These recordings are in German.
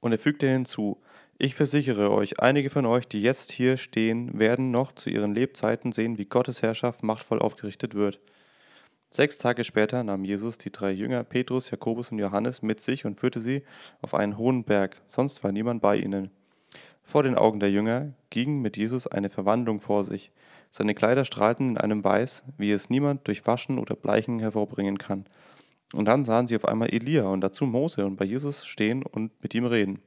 Und er fügte hinzu: Ich versichere euch, einige von euch, die jetzt hier stehen, werden noch zu ihren Lebzeiten sehen, wie Gottes Herrschaft machtvoll aufgerichtet wird. 6 Tage später nahm Jesus die 3 Jünger Petrus, Jakobus und Johannes mit sich und führte sie auf einen hohen Berg, sonst war niemand bei ihnen. Vor den Augen der Jünger ging mit Jesus eine Verwandlung vor sich. Seine Kleider strahlten in einem Weiß, wie es niemand durch Waschen oder Bleichen hervorbringen kann. Und dann sahen sie auf einmal Elia und dazu Mose und bei Jesus stehen und mit ihm reden.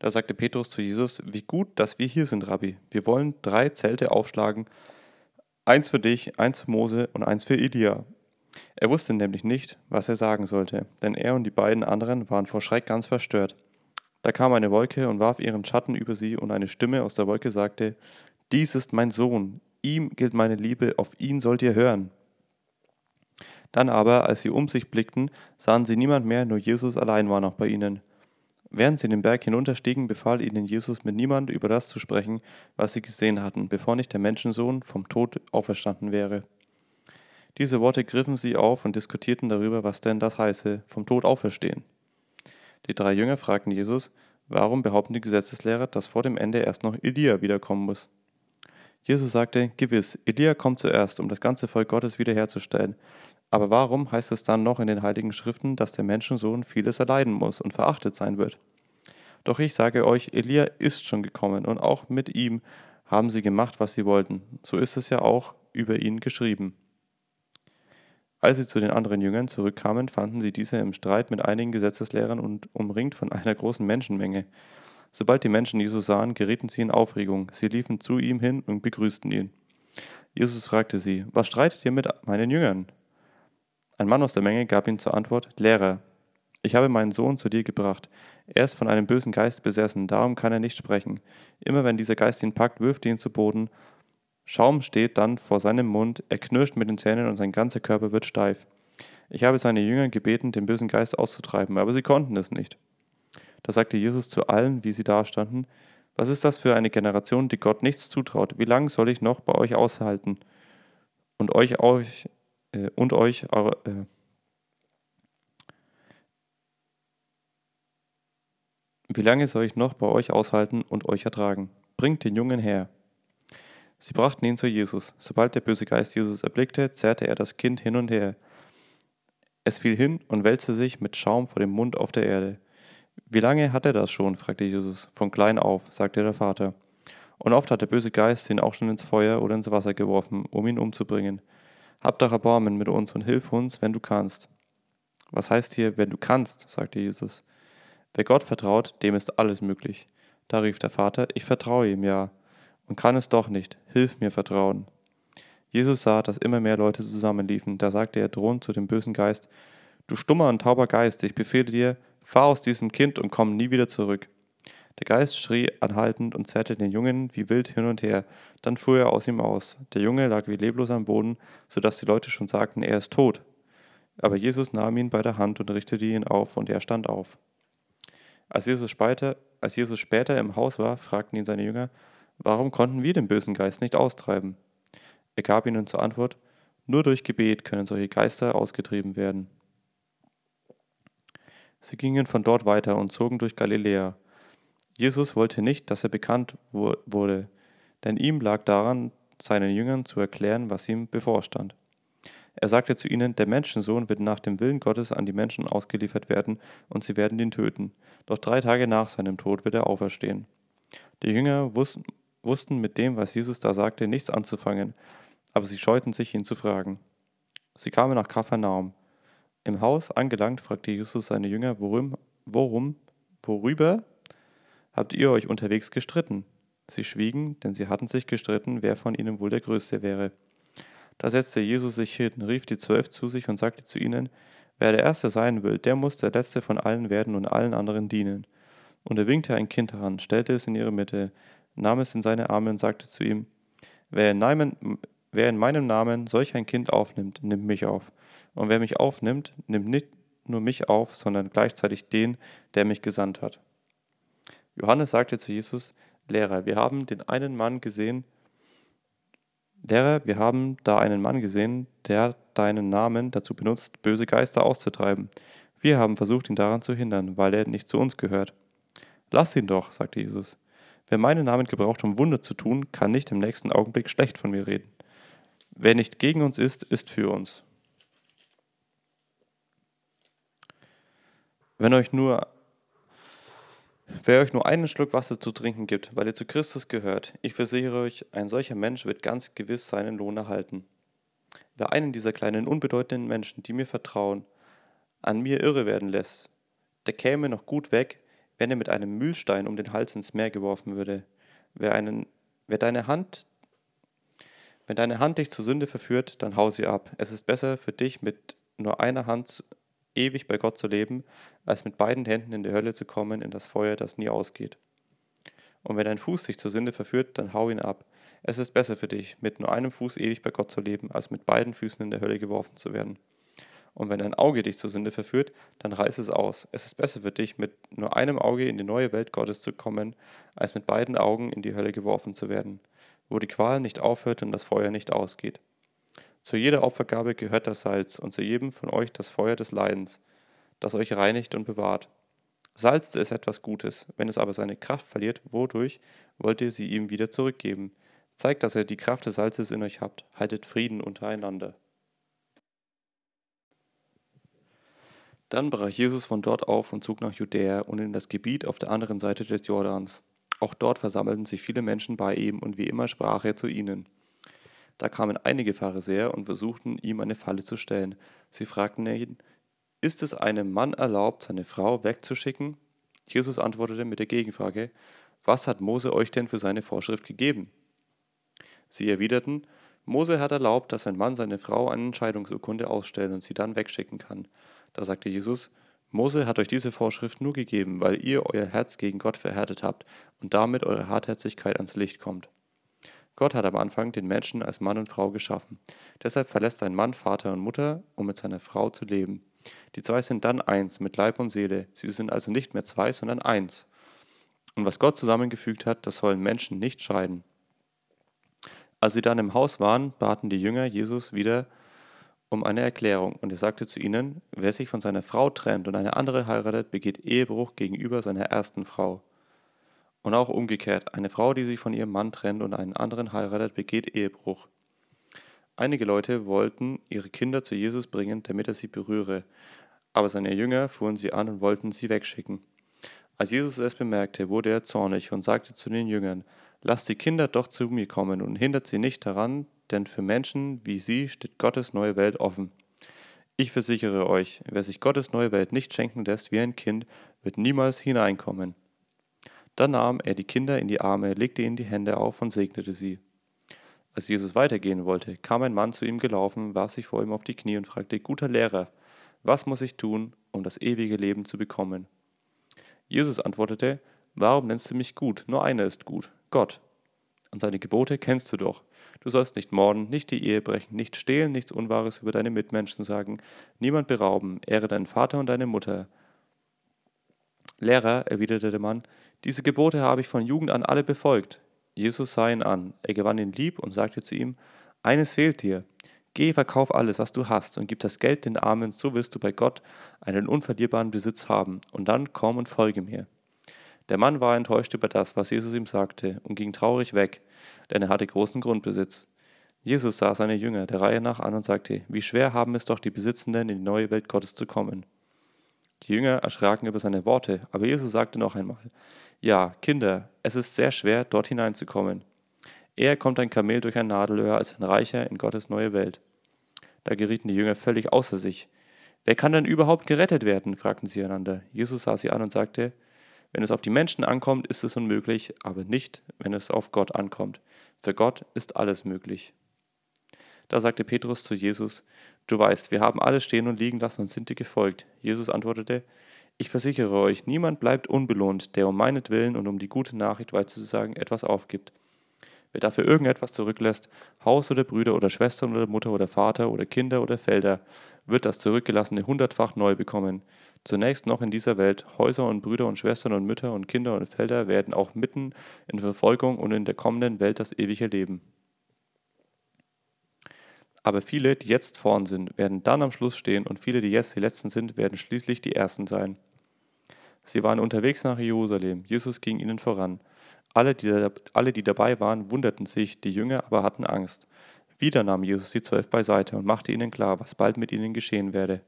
Da sagte Petrus zu Jesus: Wie gut, dass wir hier sind, Rabbi. Wir wollen 3 Zelte aufschlagen, eins für dich, eins für Mose und eins für Elia. Er wusste nämlich nicht, was er sagen sollte, denn er und die beiden anderen waren vor Schreck ganz verstört. Da kam eine Wolke und warf ihren Schatten über sie und eine Stimme aus der Wolke sagte: Dies ist mein Sohn, ihm gilt meine Liebe, auf ihn sollt ihr hören. Dann aber, als sie um sich blickten, sahen sie niemand mehr, nur Jesus allein war noch bei ihnen. Während sie den Berg hinunterstiegen, befahl ihnen Jesus, mit niemand über das zu sprechen, was sie gesehen hatten, bevor nicht der Menschensohn vom Tod auferstanden wäre. Diese Worte griffen sie auf und diskutierten darüber, was denn das heiße, vom Tod auferstehen. Die 3 Jünger fragten Jesus: Warum behaupten die Gesetzeslehrer, dass vor dem Ende erst noch Elia wiederkommen muss? Jesus sagte: Gewiss, Elia kommt zuerst, um das ganze Volk Gottes wiederherzustellen. Aber warum heißt es dann noch in den Heiligen Schriften, dass der Menschensohn vieles erleiden muss und verachtet sein wird? Doch ich sage euch, Elia ist schon gekommen und auch mit ihm haben sie gemacht, was sie wollten. So ist es ja auch über ihn geschrieben. Als sie zu den anderen Jüngern zurückkamen, fanden sie diese im Streit mit einigen Gesetzeslehrern und umringt von einer großen Menschenmenge. Sobald die Menschen Jesus sahen, gerieten sie in Aufregung. Sie liefen zu ihm hin und begrüßten ihn. Jesus fragte sie: Was streitet ihr mit meinen Jüngern? Ein Mann aus der Menge gab ihm zur Antwort: Lehrer, ich habe meinen Sohn zu dir gebracht. Er ist von einem bösen Geist besessen, darum kann er nicht sprechen. Immer wenn dieser Geist ihn packt, wirft er ihn zu Boden. Schaum steht dann vor seinem Mund, er knirscht mit den Zähnen und sein ganzer Körper wird steif. Ich habe seine Jünger gebeten, den bösen Geist auszutreiben, aber sie konnten es nicht. Da sagte Jesus zu allen, wie sie dastanden: Was ist das für eine Generation, die Gott nichts zutraut? Wie lange soll ich noch bei euch aushalten und Wie lange soll ich noch bei euch aushalten und euch ertragen? Bringt den Jungen her. Sie brachten ihn zu Jesus. Sobald der böse Geist Jesus erblickte, zerrte er das Kind hin und her. Es fiel hin und wälzte sich mit Schaum vor dem Mund auf der Erde. Wie lange hat er das schon? Fragte Jesus. Von klein auf, sagte der Vater. Und oft hat der böse Geist ihn auch schon ins Feuer oder ins Wasser geworfen, um ihn umzubringen. Hab doch Erbarmen mit uns und hilf uns, wenn du kannst. Was heißt hier, wenn du kannst? Sagte Jesus. Wer Gott vertraut, dem ist alles möglich. Da rief der Vater: Ich vertraue ihm ja und kann es doch nicht. Hilf mir vertrauen. Jesus sah, dass immer mehr Leute zusammenliefen. Da sagte er drohend zu dem bösen Geist: Du stummer und tauber Geist, ich befehle dir, fahr aus diesem Kind und komm nie wieder zurück. Der Geist schrie anhaltend und zerrte den Jungen wie wild hin und her. Dann fuhr er aus ihm aus. Der Junge lag wie leblos am Boden, sodass die Leute schon sagten, er ist tot. Aber Jesus nahm ihn bei der Hand und richtete ihn auf, und er stand auf. Als Jesus später im Haus war, fragten ihn seine Jünger: Warum konnten wir den bösen Geist nicht austreiben? Er gab ihnen zur Antwort: Nur durch Gebet können solche Geister ausgetrieben werden. Sie gingen von dort weiter und zogen durch Galiläa. Jesus wollte nicht, dass er bekannt wurde, denn ihm lag daran, seinen Jüngern zu erklären, was ihm bevorstand. Er sagte zu ihnen: Der Menschensohn wird nach dem Willen Gottes an die Menschen ausgeliefert werden, und sie werden ihn töten. Doch 3 Tage nach seinem Tod wird er auferstehen. Die Jünger wussten mit dem, was Jesus da sagte, nichts anzufangen, aber sie scheuten sich, ihn zu fragen. Sie kamen nach Kapernaum. Im Haus angelangt, fragte Jesus seine Jünger: Worüber habt ihr euch unterwegs gestritten? Sie schwiegen, denn sie hatten sich gestritten, wer von ihnen wohl der Größte wäre. Da setzte Jesus sich hin, rief die 12 zu sich und sagte zu ihnen: Wer der Erste sein will, der muss der Letzte von allen werden und allen anderen dienen. Und er winkte ein Kind heran, stellte es in ihre Mitte, nahm es in seine Arme und sagte zu ihm: Wer in meinem Namen solch ein Kind aufnimmt, nimmt mich auf. Und wer mich aufnimmt, nimmt nicht nur mich auf, sondern gleichzeitig den, der mich gesandt hat. Johannes sagte zu Jesus: Lehrer, wir haben da einen Mann gesehen, der deinen Namen dazu benutzt, böse Geister auszutreiben. Wir haben versucht, ihn daran zu hindern, weil er nicht zu uns gehört. Lass ihn doch, sagte Jesus. Wer meinen Namen gebraucht, um Wunder zu tun, kann nicht im nächsten Augenblick schlecht von mir reden. Wer nicht gegen uns ist, ist für uns. Wer euch nur einen Schluck Wasser zu trinken gibt, weil ihr zu Christus gehört, ich versichere euch, ein solcher Mensch wird ganz gewiss seinen Lohn erhalten. Wer einen dieser kleinen, unbedeutenden Menschen, die mir vertrauen, an mir irre werden lässt, der käme noch gut weg, wenn er mit einem Mühlstein um den Hals ins Meer geworfen würde. Wenn deine Hand dich zur Sünde verführt, dann hau sie ab. Es ist besser für dich, mit nur einer Hand ewig bei Gott zu leben, als mit beiden Händen in die Hölle zu kommen, in das Feuer, das nie ausgeht. Und wenn dein Fuß dich zur Sünde verführt, dann hau ihn ab. Es ist besser für dich, mit nur einem Fuß ewig bei Gott zu leben, als mit beiden Füßen in der Hölle geworfen zu werden. Und wenn dein Auge dich zur Sünde verführt, dann reiß es aus. Es ist besser für dich, mit nur einem Auge in die neue Welt Gottes zu kommen, als mit beiden Augen in die Hölle geworfen zu werden, wo die Qual nicht aufhört und das Feuer nicht ausgeht. Zu jeder Opfergabe gehört das Salz und zu jedem von euch das Feuer des Leidens, das euch reinigt und bewahrt. Salz ist etwas Gutes, wenn es aber seine Kraft verliert, wodurch wollt ihr sie ihm wieder zurückgeben? Zeigt, dass ihr die Kraft des Salzes in euch habt, haltet Frieden untereinander. Dann brach Jesus von dort auf und zog nach Judäa und in das Gebiet auf der anderen Seite des Jordans. Auch dort versammelten sich viele Menschen bei ihm und wie immer sprach er zu ihnen. Da kamen einige Pharisäer und versuchten, ihm eine Falle zu stellen. Sie fragten ihn, ist es einem Mann erlaubt, seine Frau wegzuschicken? Jesus antwortete mit der Gegenfrage, was hat Mose euch denn für seine Vorschrift gegeben? Sie erwiderten, Mose hat erlaubt, dass ein Mann seine Frau eine Scheidungsurkunde ausstellen und sie dann wegschicken kann. Da sagte Jesus, Mose hat euch diese Vorschrift nur gegeben, weil ihr euer Herz gegen Gott verhärtet habt und damit eure Hartherzigkeit ans Licht kommt. Gott hat am Anfang den Menschen als Mann und Frau geschaffen. Deshalb verlässt ein Mann Vater und Mutter, um mit seiner Frau zu leben. Die zwei sind dann eins mit Leib und Seele. Sie sind also nicht mehr zwei, sondern eins. Und was Gott zusammengefügt hat, das sollen Menschen nicht scheiden. Als sie dann im Haus waren, baten die Jünger Jesus wieder um eine Erklärung und er sagte zu ihnen, wer sich von seiner Frau trennt und eine andere heiratet, begeht Ehebruch gegenüber seiner ersten Frau. Und auch umgekehrt, eine Frau, die sich von ihrem Mann trennt und einen anderen heiratet, begeht Ehebruch. Einige Leute wollten ihre Kinder zu Jesus bringen, damit er sie berühre, aber seine Jünger fuhren sie an und wollten sie wegschicken. Als Jesus es bemerkte, wurde er zornig und sagte zu den Jüngern, lasst die Kinder doch zu mir kommen und hindert sie nicht daran, denn für Menschen wie sie steht Gottes neue Welt offen. Ich versichere euch, wer sich Gottes neue Welt nicht schenken lässt wie ein Kind, wird niemals hineinkommen. Dann nahm er die Kinder in die Arme, legte ihnen die Hände auf und segnete sie. Als Jesus weitergehen wollte, kam ein Mann zu ihm gelaufen, warf sich vor ihm auf die Knie und fragte, guter Lehrer, was muss ich tun, um das ewige Leben zu bekommen? Jesus antwortete, warum nennst du mich gut? Nur einer ist gut, Gott. Und seine Gebote kennst du doch. Du sollst nicht morden, nicht die Ehe brechen, nicht stehlen, nichts Unwahres über deine Mitmenschen sagen, niemand berauben, ehre deinen Vater und deine Mutter. Lehrer, erwiderte der Mann, diese Gebote habe ich von Jugend an alle befolgt. Jesus sah ihn an, er gewann ihn lieb und sagte zu ihm, eines fehlt dir, geh, verkauf alles, was du hast und gib das Geld den Armen, so wirst du bei Gott einen unverlierbaren Besitz haben und dann komm und folge mir. Der Mann war enttäuscht über das, was Jesus ihm sagte, und ging traurig weg, denn er hatte großen Grundbesitz. Jesus sah seine Jünger der Reihe nach an und sagte, wie schwer haben es doch die Besitzenden, in die neue Welt Gottes zu kommen. Die Jünger erschraken über seine Worte, aber Jesus sagte noch einmal, ja, Kinder, es ist sehr schwer, dort hineinzukommen. Eher kommt ein Kamel durch ein Nadelöhr als ein Reicher in Gottes neue Welt. Da gerieten die Jünger völlig außer sich. Wer kann denn überhaupt gerettet werden? Fragten sie einander. Jesus sah sie an und sagte, wenn es auf die Menschen ankommt, ist es unmöglich, aber nicht, wenn es auf Gott ankommt. Für Gott ist alles möglich. Da sagte Petrus zu Jesus, du weißt, wir haben alles stehen und liegen lassen und sind dir gefolgt. Jesus antwortete, ich versichere euch, niemand bleibt unbelohnt, der um meinetwillen und um die gute Nachricht weiterzusagen etwas aufgibt. Wer dafür irgendetwas zurücklässt, Haus oder Brüder oder Schwestern oder Mutter oder Vater oder Kinder oder Felder, wird das Zurückgelassene hundertfach neu bekommen. Zunächst noch in dieser Welt, Häuser und Brüder und Schwestern und Mütter und Kinder und Felder werden auch mitten in Verfolgung und in der kommenden Welt das ewige Leben. Aber viele, die jetzt vorn sind, werden dann am Schluss stehen und viele, die jetzt die Letzten sind, werden schließlich die Ersten sein. Sie waren unterwegs nach Jerusalem, Jesus ging ihnen voran. Alle, die dabei waren, wunderten sich, die Jünger aber hatten Angst. Wieder nahm Jesus die 12 beiseite und machte ihnen klar, was bald mit ihnen geschehen werde.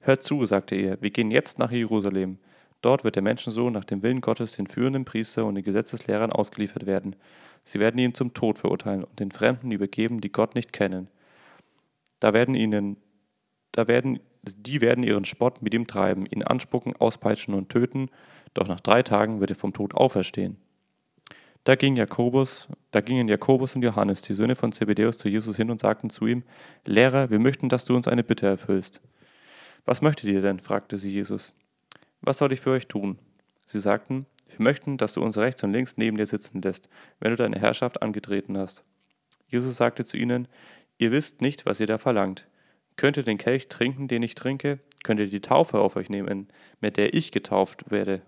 »Hört zu«, sagte er, »wir gehen jetzt nach Jerusalem. Dort wird der Menschensohn nach dem Willen Gottes den führenden Priestern und den Gesetzeslehrern ausgeliefert werden. Sie werden ihn zum Tod verurteilen und den Fremden übergeben, die Gott nicht kennen. Die werden ihren Spott mit ihm treiben, ihn anspucken, auspeitschen und töten, doch nach 3 Tagen wird er vom Tod auferstehen.« Da gingen Jakobus und Johannes, die Söhne von Zebedäus, zu Jesus hin und sagten zu ihm: Lehrer, wir möchten, dass du uns eine Bitte erfüllst. Was möchtet ihr denn? Fragte sie Jesus. Was soll ich für euch tun? Sie sagten: Wir möchten, dass du uns rechts und links neben dir sitzen lässt, wenn du deine Herrschaft angetreten hast. Jesus sagte zu ihnen: Ihr wisst nicht, was ihr da verlangt. Könnt ihr den Kelch trinken, den ich trinke? Könnt ihr die Taufe auf euch nehmen, mit der ich getauft werde?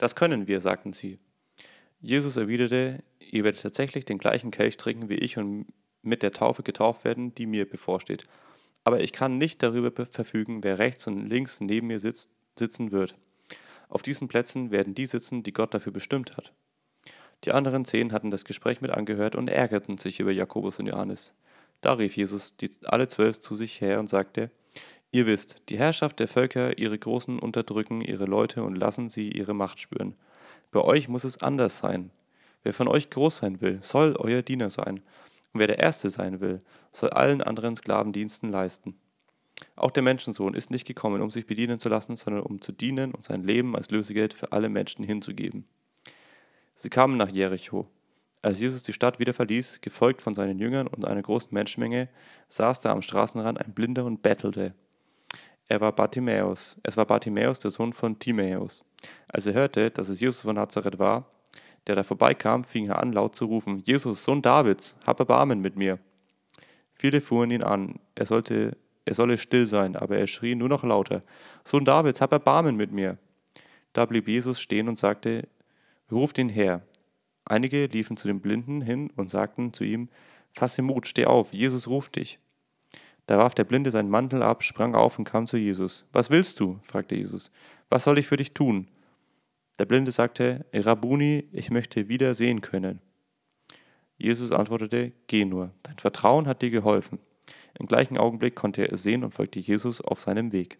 Das können wir, sagten sie. Jesus erwiderte: Ihr werdet tatsächlich den gleichen Kelch trinken wie ich und mit der Taufe getauft werden, die mir bevorsteht. Aber ich kann nicht darüber verfügen, wer rechts und links neben mir sitzen wird. Auf diesen Plätzen werden die sitzen, die Gott dafür bestimmt hat. Die anderen 10 hatten das Gespräch mit angehört und ärgerten sich über Jakobus und Johannes. Da rief Jesus alle 12 zu sich her und sagte: Ihr wisst, die Herrschaft der Völker, ihre Großen unterdrücken ihre Leute und lassen sie ihre Macht spüren. Bei euch muss es anders sein. Wer von euch groß sein will, soll euer Diener sein. Und wer der Erste sein will, soll allen anderen Sklavendiensten leisten. Auch der Menschensohn ist nicht gekommen, um sich bedienen zu lassen, sondern um zu dienen und sein Leben als Lösegeld für alle Menschen hinzugeben. Sie kamen nach Jericho. Als Jesus die Stadt wieder verließ, gefolgt von seinen Jüngern und einer großen Menschenmenge, saß da am Straßenrand ein Blinder und bettelte. Es war Bartimäus, der Sohn von Timäus. Als er hörte, dass es Jesus von Nazareth war, der da vorbeikam, fing er an, laut zu rufen: Jesus, Sohn Davids, hab Erbarmen mit mir. Viele fuhren ihn an, er solle still sein, aber er schrie nur noch lauter: Sohn Davids, hab Erbarmen mit mir. Da blieb Jesus stehen und sagte: Ruft ihn her. Einige liefen zu dem Blinden hin und sagten zu ihm: Fasse Mut, steh auf, Jesus ruft dich. Da warf der Blinde seinen Mantel ab, sprang auf und kam zu Jesus. Was willst du? fragte Jesus. Was soll ich für dich tun? Der Blinde sagte: Rabuni, ich möchte wieder sehen können. Jesus antwortete: Geh nur, dein Vertrauen hat dir geholfen. Im gleichen Augenblick konnte er sehen und folgte Jesus auf seinem Weg.